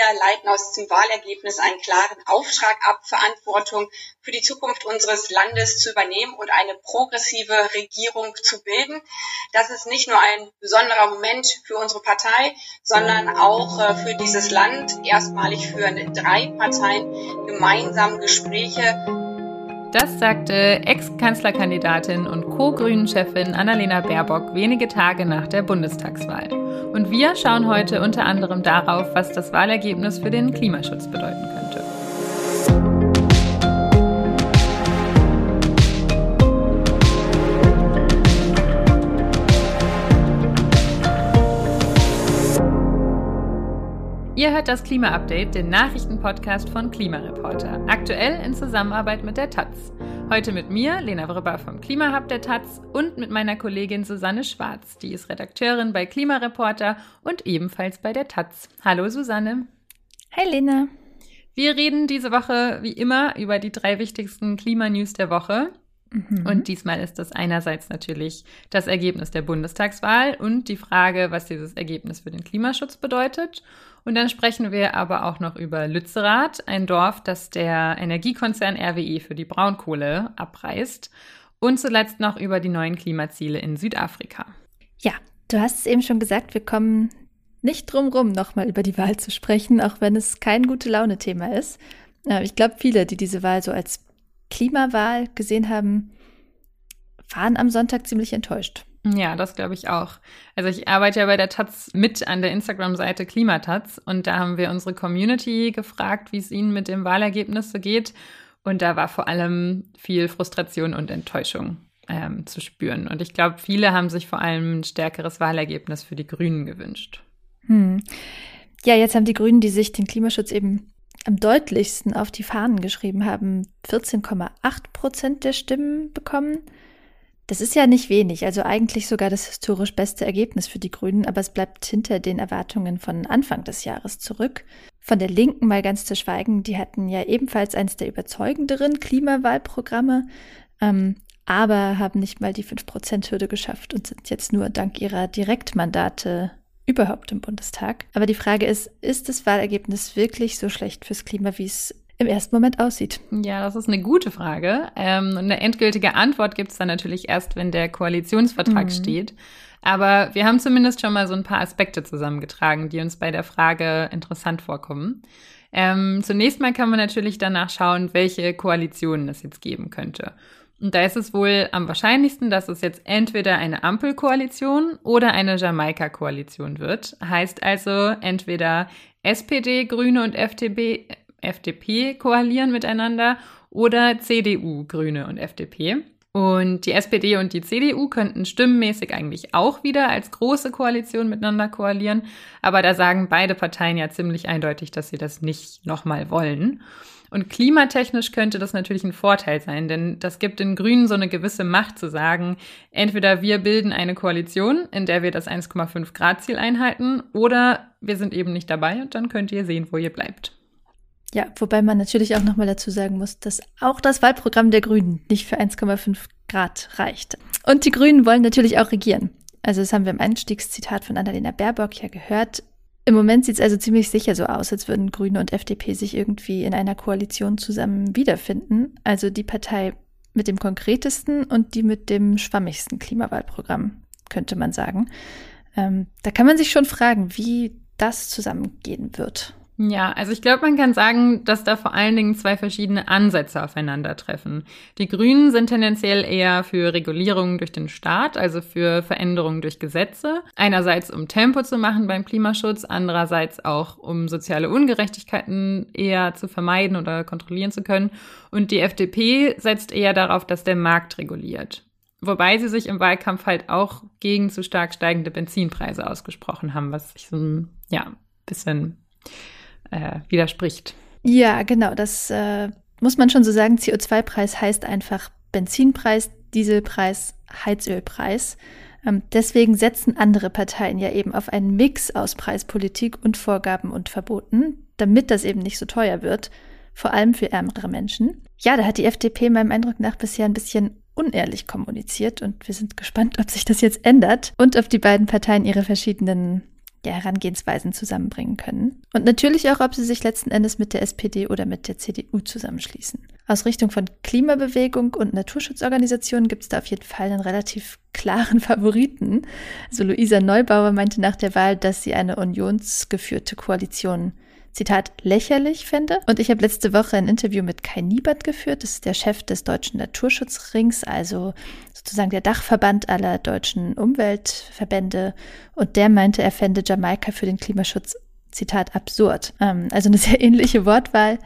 Wir leiten aus diesem Wahlergebnis einen klaren Auftrag ab, Verantwortung für die Zukunft unseres Landes zu übernehmen und eine progressive Regierung zu bilden. Das ist nicht nur ein besonderer Moment für unsere Partei, sondern auch für dieses Land. Erstmalig führen 3 Parteien gemeinsam Gespräche. Das sagte Ex-Kanzlerkandidatin und Co-Grünen-Chefin Annalena Baerbock wenige Tage nach der Bundestagswahl. Und wir schauen heute unter anderem darauf, was das Wahlergebnis für den Klimaschutz bedeuten könnte. Ihr hört das Klima-Update, den Nachrichtenpodcast von Klimareporter, aktuell in Zusammenarbeit mit der taz. Heute mit mir, Lena Wrba vom Klimahub der taz und mit meiner Kollegin Susanne Schwarz, die ist Redakteurin bei Klimareporter und ebenfalls bei der taz. Hallo Susanne. Hi Lena. Wir reden diese Woche wie immer über die 3 wichtigsten Klimanews der Woche. Und diesmal ist das einerseits natürlich das Ergebnis der Bundestagswahl und die Frage, was dieses Ergebnis für den Klimaschutz bedeutet. Und dann sprechen wir aber auch noch über Lützerath, ein Dorf, das der Energiekonzern RWE für die Braunkohle abreißt. Und zuletzt noch über die neuen Klimaziele in Südafrika. Ja, du hast es eben schon gesagt, wir kommen nicht drum rum, nochmal über die Wahl zu sprechen, auch wenn es kein Gute-Laune-Thema ist. Aber ich glaube, viele, die diese Wahl so als Klimawahl gesehen haben, waren am Sonntag ziemlich enttäuscht. Ja, das glaube ich auch. Also ich arbeite ja bei der taz mit an der Instagram-Seite Klimataz und da haben wir unsere Community gefragt, wie es ihnen mit dem Wahlergebnis so geht und da war vor allem viel Frustration und Enttäuschung zu spüren und ich glaube, viele haben sich vor allem ein stärkeres Wahlergebnis für die Grünen gewünscht. Ja, jetzt haben die Grünen, die sich den Klimaschutz eben am deutlichsten auf die Fahnen geschrieben haben, 14,8% der Stimmen bekommen. Das ist ja nicht wenig, also eigentlich sogar das historisch beste Ergebnis für die Grünen, aber es bleibt hinter den Erwartungen von Anfang des Jahres zurück. Von der Linken mal ganz zu schweigen, die hatten ja ebenfalls eines der überzeugenderen Klimawahlprogramme, aber haben nicht mal die 5%-Hürde geschafft und sind jetzt nur dank ihrer Direktmandate überhaupt im Bundestag. Aber die Frage ist das Wahlergebnis wirklich so schlecht fürs Klima, wie es im ersten Moment aussieht? Ja, das ist eine gute Frage. Und eine endgültige Antwort gibt es dann natürlich erst, wenn der Koalitionsvertrag steht. Aber wir haben zumindest schon mal so ein paar Aspekte zusammengetragen, die uns bei der Frage interessant vorkommen. Zunächst mal kann man natürlich danach schauen, welche Koalitionen es jetzt geben könnte. Und da ist es wohl am wahrscheinlichsten, dass es jetzt entweder eine Ampelkoalition oder eine Jamaika-Koalition wird. Heißt also, entweder SPD, Grüne und FDP koalieren miteinander oder CDU, Grüne und FDP. Und die SPD und die CDU könnten stimmenmäßig eigentlich auch wieder als große Koalition miteinander koalieren. Aber da sagen beide Parteien ja ziemlich eindeutig, dass sie das nicht nochmal wollen. Und klimatechnisch könnte das natürlich ein Vorteil sein, denn das gibt den Grünen so eine gewisse Macht zu sagen, entweder wir bilden eine Koalition, in der wir das 1,5-Grad-Ziel einhalten, oder wir sind eben nicht dabei und dann könnt ihr sehen, wo ihr bleibt. Ja, wobei man natürlich auch nochmal dazu sagen muss, dass auch das Wahlprogramm der Grünen nicht für 1,5 Grad reicht. Und die Grünen wollen natürlich auch regieren. Also das haben wir im Einstiegszitat von Annalena Baerbock ja gehört. Im Moment sieht es also ziemlich sicher so aus, als würden Grüne und FDP sich irgendwie in einer Koalition zusammen wiederfinden. Also die Partei mit dem konkretesten und die mit dem schwammigsten Klimawahlprogramm, könnte man sagen. Da kann man sich schon fragen, wie das zusammengehen wird. Ja, also ich glaube, man kann sagen, dass da vor allen Dingen 2 verschiedene Ansätze aufeinandertreffen. Die Grünen sind tendenziell eher für Regulierungen durch den Staat, also für Veränderungen durch Gesetze. Einerseits, um Tempo zu machen beim Klimaschutz, andererseits auch, um soziale Ungerechtigkeiten eher zu vermeiden oder kontrollieren zu können. Und die FDP setzt eher darauf, dass der Markt reguliert. Wobei sie sich im Wahlkampf halt auch gegen zu stark steigende Benzinpreise ausgesprochen haben, was ich so ein bisschen widerspricht. Ja, genau, das muss man schon so sagen. CO2-Preis heißt einfach Benzinpreis, Dieselpreis, Heizölpreis. Deswegen setzen andere Parteien ja eben auf einen Mix aus Preispolitik und Vorgaben und Verboten, damit das eben nicht so teuer wird, vor allem für ärmere Menschen. Ja, da hat die FDP meinem Eindruck nach bisher ein bisschen unehrlich kommuniziert und wir sind gespannt, ob sich das jetzt ändert und ob die beiden Parteien ihre verschiedenen der Herangehensweisen zusammenbringen können. Und natürlich auch, ob sie sich letzten Endes mit der SPD oder mit der CDU zusammenschließen. Aus Richtung von Klimabewegung und Naturschutzorganisationen gibt es da auf jeden Fall einen relativ klaren Favoriten. Also Luisa Neubauer meinte nach der Wahl, dass sie eine unionsgeführte Koalition, Zitat, lächerlich fände. Und ich habe letzte Woche ein Interview mit Kai Niebert geführt. Das ist der Chef des Deutschen Naturschutzrings, also sozusagen der Dachverband aller deutschen Umweltverbände. Und der meinte, er fände Jamaika für den Klimaschutz, Zitat, absurd. Also eine sehr ähnliche Wortwahl.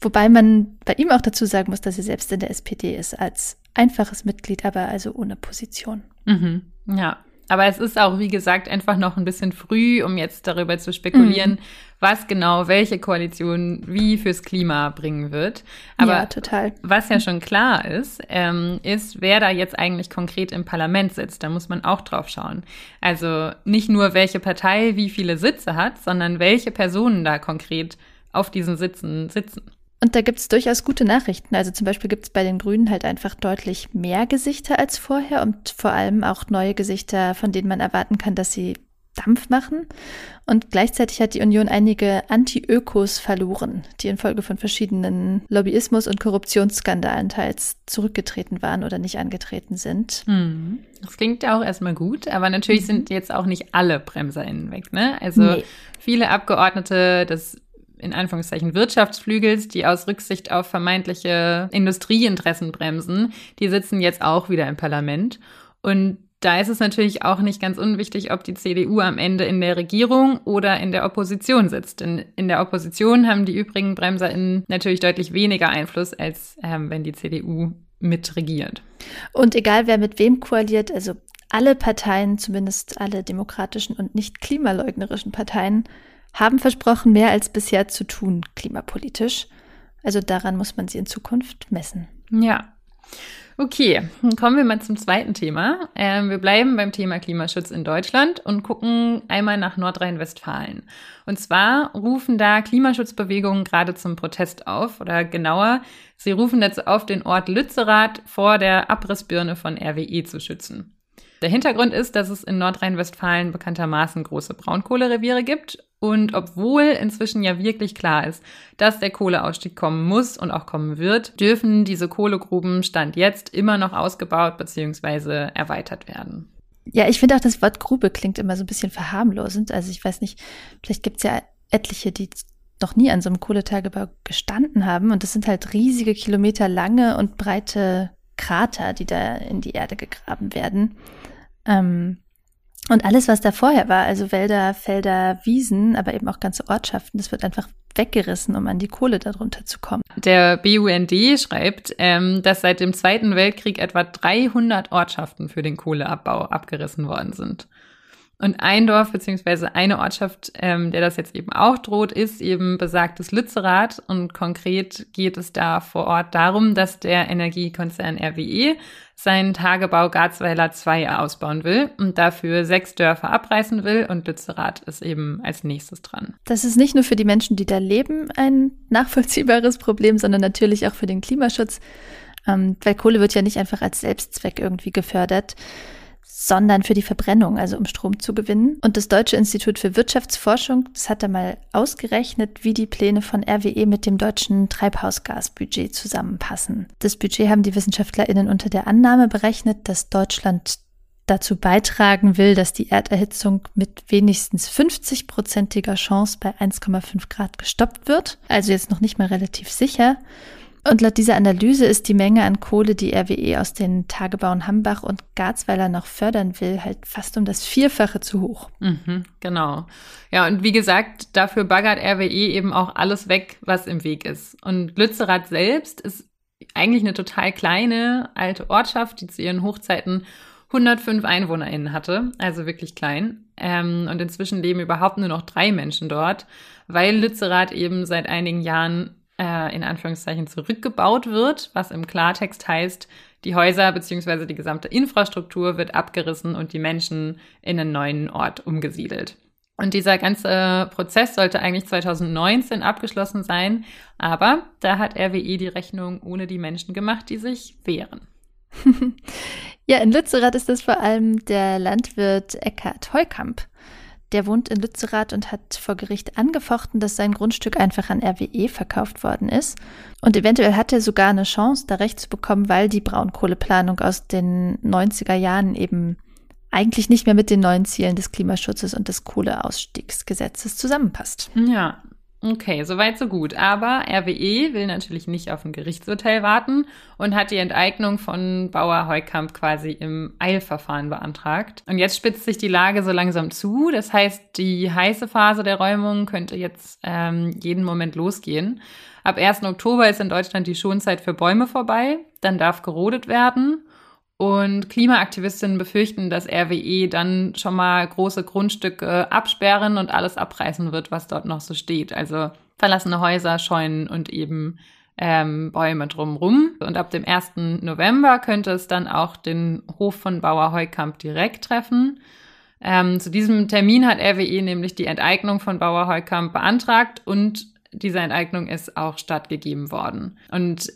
Wobei man bei ihm auch dazu sagen muss, dass er selbst in der SPD ist, als einfaches Mitglied, aber also ohne Position. Mhm. Ja. Aber es ist auch, wie gesagt, einfach noch ein bisschen früh, um jetzt darüber zu spekulieren, was genau welche Koalition wie fürs Klima bringen wird. Aber ja, total. Was ja schon klar ist, ist, wer da jetzt eigentlich konkret im Parlament sitzt. Da muss man auch drauf schauen. Also nicht nur, welche Partei wie viele Sitze hat, sondern welche Personen da konkret auf diesen Sitzen sitzen. Und da gibt's durchaus gute Nachrichten. Also zum Beispiel gibt's bei den Grünen halt einfach deutlich mehr Gesichter als vorher und vor allem auch neue Gesichter, von denen man erwarten kann, dass sie Dampf machen. Und gleichzeitig hat die Union einige Anti-Ökos verloren, die infolge von verschiedenen Lobbyismus- und Korruptionsskandalen teils zurückgetreten waren oder nicht angetreten sind. Mhm. Das klingt ja auch erstmal gut, aber natürlich sind jetzt auch nicht alle BremserInnen weg, ne? Also viele Abgeordnete des in Anführungszeichen Wirtschaftsflügels, die aus Rücksicht auf vermeintliche Industrieinteressen bremsen, die sitzen jetzt auch wieder im Parlament. Und da ist es natürlich auch nicht ganz unwichtig, ob die CDU am Ende in der Regierung oder in der Opposition sitzt. Denn in der Opposition haben die übrigen BremserInnen natürlich deutlich weniger Einfluss, als wenn die CDU mitregiert. Und egal, wer mit wem koaliert, also alle Parteien, zumindest alle demokratischen und nicht klimaleugnerischen Parteien, haben versprochen, mehr als bisher zu tun, klimapolitisch. Also daran muss man sie in Zukunft messen. Ja. Okay, dann kommen wir mal zum zweiten Thema. Wir bleiben beim Thema Klimaschutz in Deutschland und gucken einmal nach Nordrhein-Westfalen. Und zwar rufen da Klimaschutzbewegungen gerade zum Protest auf, oder genauer, sie rufen dazu auf, den Ort Lützerath vor der Abrissbirne von RWE zu schützen. Der Hintergrund ist, dass es in Nordrhein-Westfalen bekanntermaßen große Braunkohlereviere gibt. Und obwohl inzwischen ja wirklich klar ist, dass der Kohleausstieg kommen muss und auch kommen wird, dürfen diese Kohlegruben Stand jetzt immer noch ausgebaut bzw. erweitert werden. Ja, ich finde auch, das Wort Grube klingt immer so ein bisschen verharmlosend. Also ich weiß nicht, vielleicht gibt es ja etliche, die noch nie an so einem Kohletagebau gestanden haben. Und das sind halt riesige, kilometerlange und breite Krater, die da in die Erde gegraben werden. Und alles, was da vorher war, also Wälder, Felder, Wiesen, aber eben auch ganze Ortschaften, das wird einfach weggerissen, um an die Kohle darunter zu kommen. Der BUND schreibt, dass seit dem Zweiten Weltkrieg etwa 300 Ortschaften für den Kohleabbau abgerissen worden sind. Und ein Dorf bzw. eine Ortschaft, der das jetzt eben auch droht, ist eben besagtes Lützerath. Und konkret geht es da vor Ort darum, dass der Energiekonzern RWE seinen Tagebau Garzweiler II ausbauen will und dafür 6 Dörfer abreißen will. Und Lützerath ist eben als nächstes dran. Das ist nicht nur für die Menschen, die da leben, ein nachvollziehbares Problem, sondern natürlich auch für den Klimaschutz. Weil Kohle wird ja nicht einfach als Selbstzweck irgendwie gefördert, sondern für die Verbrennung, also um Strom zu gewinnen. Und das Deutsche Institut für Wirtschaftsforschung, das hat da mal ausgerechnet, wie die Pläne von RWE mit dem deutschen Treibhausgasbudget zusammenpassen. Das Budget haben die WissenschaftlerInnen unter der Annahme berechnet, dass Deutschland dazu beitragen will, dass die Erderhitzung mit wenigstens 50%iger Chance bei 1,5 Grad gestoppt wird. Also jetzt noch nicht mal relativ sicher. Und laut dieser Analyse ist die Menge an Kohle, die RWE aus den Tagebauen Hambach und Garzweiler noch fördern will, halt fast um das 4-fache zu hoch. Mhm, genau. Ja, und wie gesagt, dafür baggert RWE eben auch alles weg, was im Weg ist. Und Lützerath selbst ist eigentlich eine total kleine alte Ortschaft, die zu ihren Hochzeiten 105 EinwohnerInnen hatte, also wirklich klein. Und inzwischen leben überhaupt nur noch 3 Menschen dort, weil Lützerath eben seit einigen Jahren in Anführungszeichen zurückgebaut wird, was im Klartext heißt, die Häuser bzw. die gesamte Infrastruktur wird abgerissen und die Menschen in einen neuen Ort umgesiedelt. Und dieser ganze Prozess sollte eigentlich 2019 abgeschlossen sein, aber da hat RWE die Rechnung ohne die Menschen gemacht, die sich wehren. Ja, in Lützerath ist das vor allem der Landwirt Eckhard Heukamp, Der wohnt in Lützerath und hat vor Gericht angefochten, dass sein Grundstück einfach an RWE verkauft worden ist. Und eventuell hat er sogar eine Chance, da Recht zu bekommen, weil die Braunkohleplanung aus den 90er Jahren eben eigentlich nicht mehr mit den neuen Zielen des Klimaschutzes und des Kohleausstiegsgesetzes zusammenpasst. Ja, okay, soweit so gut. Aber RWE will natürlich nicht auf ein Gerichtsurteil warten und hat die Enteignung von Bauer Heukamp quasi im Eilverfahren beantragt. Und jetzt spitzt sich die Lage so langsam zu. Das heißt, die heiße Phase der Räumung könnte jetzt jeden Moment losgehen. Ab 1. Oktober ist in Deutschland die Schonzeit für Bäume vorbei. Dann darf gerodet werden. Und Klimaaktivistinnen befürchten, dass RWE dann schon mal große Grundstücke absperren und alles abreißen wird, was dort noch so steht. Also verlassene Häuser, Scheunen und eben Bäume drumrum. Und ab dem 1. November könnte es dann auch den Hof von Bauer Heukamp direkt treffen. Zu diesem Termin hat RWE nämlich die Enteignung von Bauer Heukamp beantragt und diese Enteignung ist auch stattgegeben worden. Und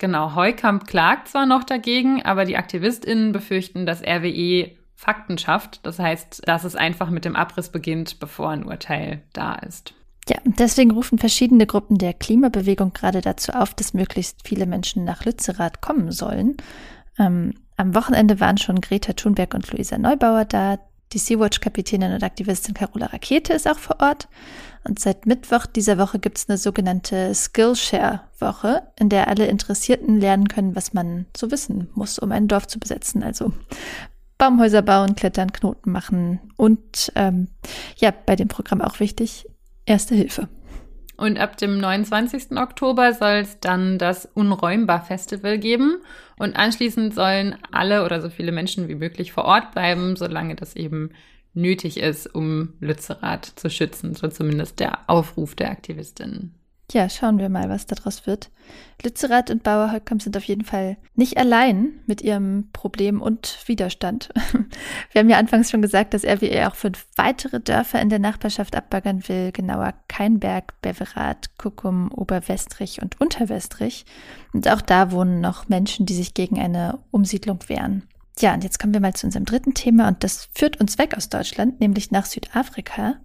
genau, Heukamp klagt zwar noch dagegen, aber die AktivistInnen befürchten, dass RWE Fakten schafft. Das heißt, dass es einfach mit dem Abriss beginnt, bevor ein Urteil da ist. Ja, deswegen rufen verschiedene Gruppen der Klimabewegung gerade dazu auf, dass möglichst viele Menschen nach Lützerath kommen sollen. Am Wochenende waren schon Greta Thunberg und Luisa Neubauer da. Die Sea-Watch-Kapitänin und Aktivistin Carola Rakete ist auch vor Ort. Und seit Mittwoch dieser Woche gibt es eine sogenannte Skillshare-Woche, in der alle Interessierten lernen können, was man so wissen muss, um ein Dorf zu besetzen. Also Baumhäuser bauen, klettern, Knoten machen und bei dem Programm auch wichtig, Erste Hilfe. Und ab dem 29. Oktober soll es dann das Unräumbar-Festival geben. Und anschließend sollen alle oder so viele Menschen wie möglich vor Ort bleiben, solange das eben nötig ist, um Lützerath zu schützen. So zumindest der Aufruf der AktivistInnen. Ja, schauen wir mal, was daraus wird. Lützerath und Bauer Heukamp sind auf jeden Fall nicht allein mit ihrem Problem und Widerstand. Wir haben ja anfangs schon gesagt, dass RWE auch 5 weitere Dörfer in der Nachbarschaft abbaggern will, genauer Keinberg, Beverath, Kukum, Oberwestrich und Unterwestrich. Und auch da wohnen noch Menschen, die sich gegen eine Umsiedlung wehren. Ja, und jetzt kommen wir mal zu unserem dritten Thema und das führt uns weg aus Deutschland, nämlich nach Südafrika.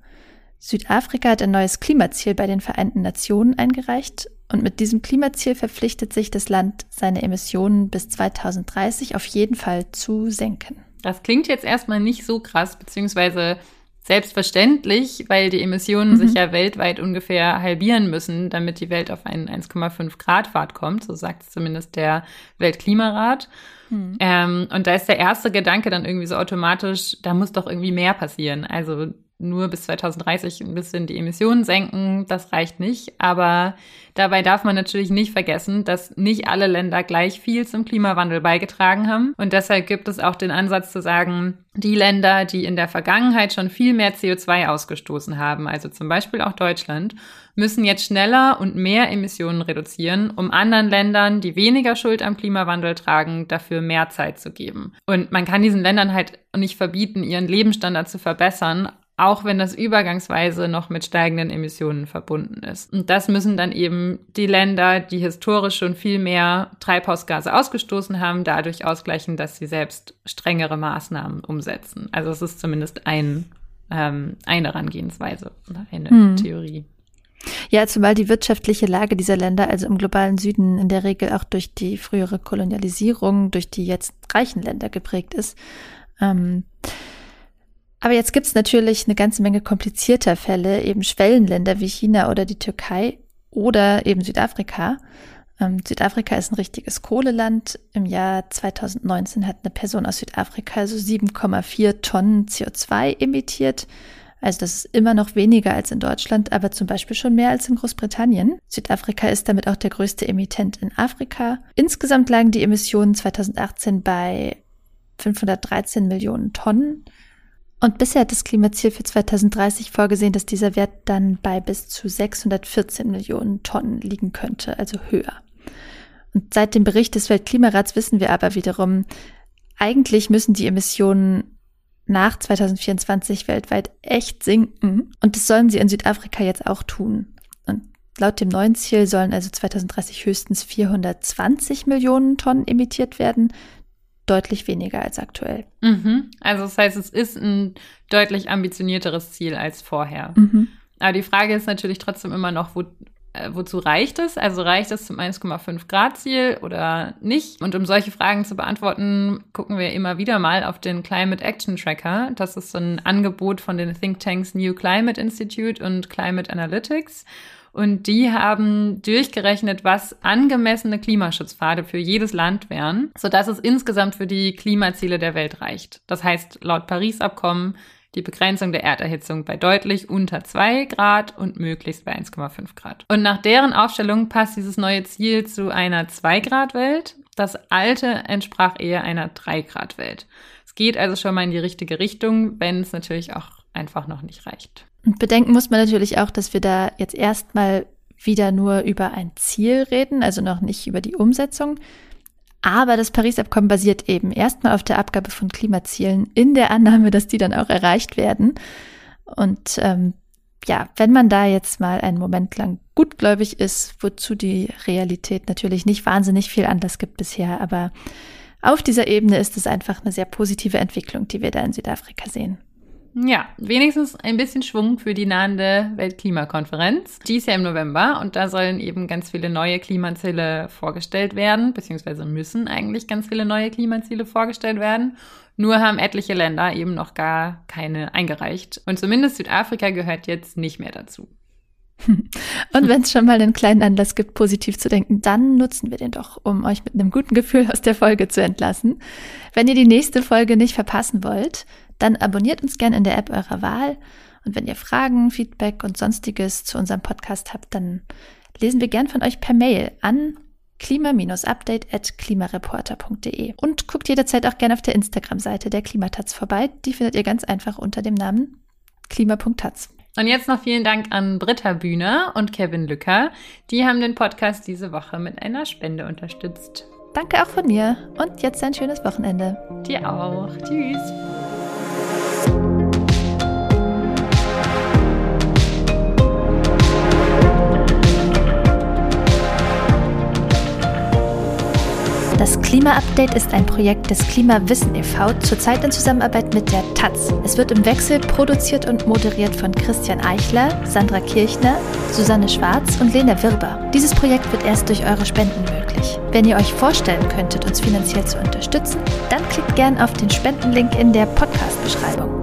Südafrika hat ein neues Klimaziel bei den Vereinten Nationen eingereicht und mit diesem Klimaziel verpflichtet sich das Land, seine Emissionen bis 2030 auf jeden Fall zu senken. Das klingt jetzt erstmal nicht so krass, beziehungsweise selbstverständlich, weil die Emissionen sich ja weltweit ungefähr halbieren müssen, damit die Welt auf einen 1,5-Grad-Pfad kommt, so sagt es zumindest der Weltklimarat. Und da ist der erste Gedanke dann irgendwie so automatisch, da muss doch irgendwie mehr passieren, also nur bis 2030 ein bisschen die Emissionen senken, das reicht nicht. Aber dabei darf man natürlich nicht vergessen, dass nicht alle Länder gleich viel zum Klimawandel beigetragen haben. Und deshalb gibt es auch den Ansatz zu sagen, die Länder, die in der Vergangenheit schon viel mehr CO2 ausgestoßen haben, also zum Beispiel auch Deutschland, müssen jetzt schneller und mehr Emissionen reduzieren, um anderen Ländern, die weniger Schuld am Klimawandel tragen, dafür mehr Zeit zu geben. Und man kann diesen Ländern halt nicht verbieten, ihren Lebensstandard zu verbessern, auch wenn das übergangsweise noch mit steigenden Emissionen verbunden ist. Und das müssen dann eben die Länder, die historisch schon viel mehr Treibhausgase ausgestoßen haben, dadurch ausgleichen, dass sie selbst strengere Maßnahmen umsetzen. Also es ist zumindest eine Herangehensweise, eine Theorie. Ja, zumal die wirtschaftliche Lage dieser Länder, also im globalen Süden, in der Regel auch durch die frühere Kolonialisierung, durch die jetzt reichen Länder geprägt ist. Aber jetzt gibt es natürlich eine ganze Menge komplizierter Fälle, eben Schwellenländer wie China oder die Türkei oder eben Südafrika. Südafrika ist ein richtiges Kohleland. Im Jahr 2019 hat eine Person aus Südafrika so 7,4 Tonnen CO2 emittiert. Also das ist immer noch weniger als in Deutschland, aber zum Beispiel schon mehr als in Großbritannien. Südafrika ist damit auch der größte Emittent in Afrika. Insgesamt lagen die Emissionen 2018 bei 513 Millionen Tonnen. Und bisher hat das Klimaziel für 2030 vorgesehen, dass dieser Wert dann bei bis zu 614 Millionen Tonnen liegen könnte, also höher. Und seit dem Bericht des Weltklimarats wissen wir aber wiederum, eigentlich müssen die Emissionen nach 2024 weltweit echt sinken. Und das sollen sie in Südafrika jetzt auch tun. Und laut dem neuen Ziel sollen also 2030 höchstens 420 Millionen Tonnen emittiert werden. deutlich weniger als aktuell. Mhm. Also das heißt, es ist ein deutlich ambitionierteres Ziel als vorher. Mhm. Aber die Frage ist natürlich trotzdem immer noch, wozu reicht es? Also reicht es zum 1,5-Grad-Ziel oder nicht? Und um solche Fragen zu beantworten, gucken wir immer wieder mal auf den Climate Action Tracker. Das ist so ein Angebot von den Thinktanks New Climate Institute und Climate Analytics. Und die haben durchgerechnet, was angemessene Klimaschutzpfade für jedes Land wären, sodass es insgesamt für die Klimaziele der Welt reicht. Das heißt, laut Paris-Abkommen die Begrenzung der Erderhitzung bei deutlich unter 2 Grad und möglichst bei 1,5 Grad. Und nach deren Aufstellung passt dieses neue Ziel zu einer 2-Grad-Welt. Das alte entsprach eher einer 3-Grad-Welt. Es geht also schon mal in die richtige Richtung, wenn es natürlich auch einfach noch nicht reicht. Und bedenken muss man natürlich auch, dass wir da jetzt erstmal wieder nur über ein Ziel reden, also noch nicht über die Umsetzung. Aber das Paris-Abkommen basiert eben erstmal auf der Abgabe von Klimazielen in der Annahme, dass die dann auch erreicht werden. Und wenn man da jetzt mal einen Moment lang gutgläubig ist, wozu die Realität natürlich nicht wahnsinnig viel Anlass gibt bisher, aber auf dieser Ebene ist es einfach eine sehr positive Entwicklung, die wir da in Südafrika sehen. Ja, wenigstens ein bisschen Schwung für die nahende Weltklimakonferenz. Die ist ja im November und da sollen eben ganz viele neue Klimaziele vorgestellt werden, beziehungsweise müssen eigentlich ganz viele neue Klimaziele vorgestellt werden. Nur haben etliche Länder eben noch gar keine eingereicht. Und zumindest Südafrika gehört jetzt nicht mehr dazu. Und wenn es schon mal einen kleinen Anlass gibt, positiv zu denken, dann nutzen wir den doch, um euch mit einem guten Gefühl aus der Folge zu entlassen. Wenn ihr die nächste Folge nicht verpassen wollt, dann abonniert uns gerne in der App eurer Wahl. Und wenn ihr Fragen, Feedback und Sonstiges zu unserem Podcast habt, dann lesen wir gern von euch per Mail an klima-update@klimareporter.de. Und guckt jederzeit auch gerne auf der Instagram-Seite der Klimataz vorbei. Die findet ihr ganz einfach unter dem Namen klima.taz. Und jetzt noch vielen Dank an Britta Bühner und Kevin Lücker. Die haben den Podcast diese Woche mit einer Spende unterstützt. Danke auch von mir. Und jetzt ein schönes Wochenende. Dir auch. Tschüss. Das Klima-Update ist ein Projekt des Klimawissen e.V., zurzeit in Zusammenarbeit mit der Taz. Es wird im Wechsel produziert und moderiert von Christian Eichler, Sandra Kirchner, Susanne Schwarz und Lena Wrba. Dieses Projekt wird erst durch eure Spenden möglich. Wenn ihr euch vorstellen könntet, uns finanziell zu unterstützen, dann klickt gern auf den Spendenlink in der Podcast-Beschreibung.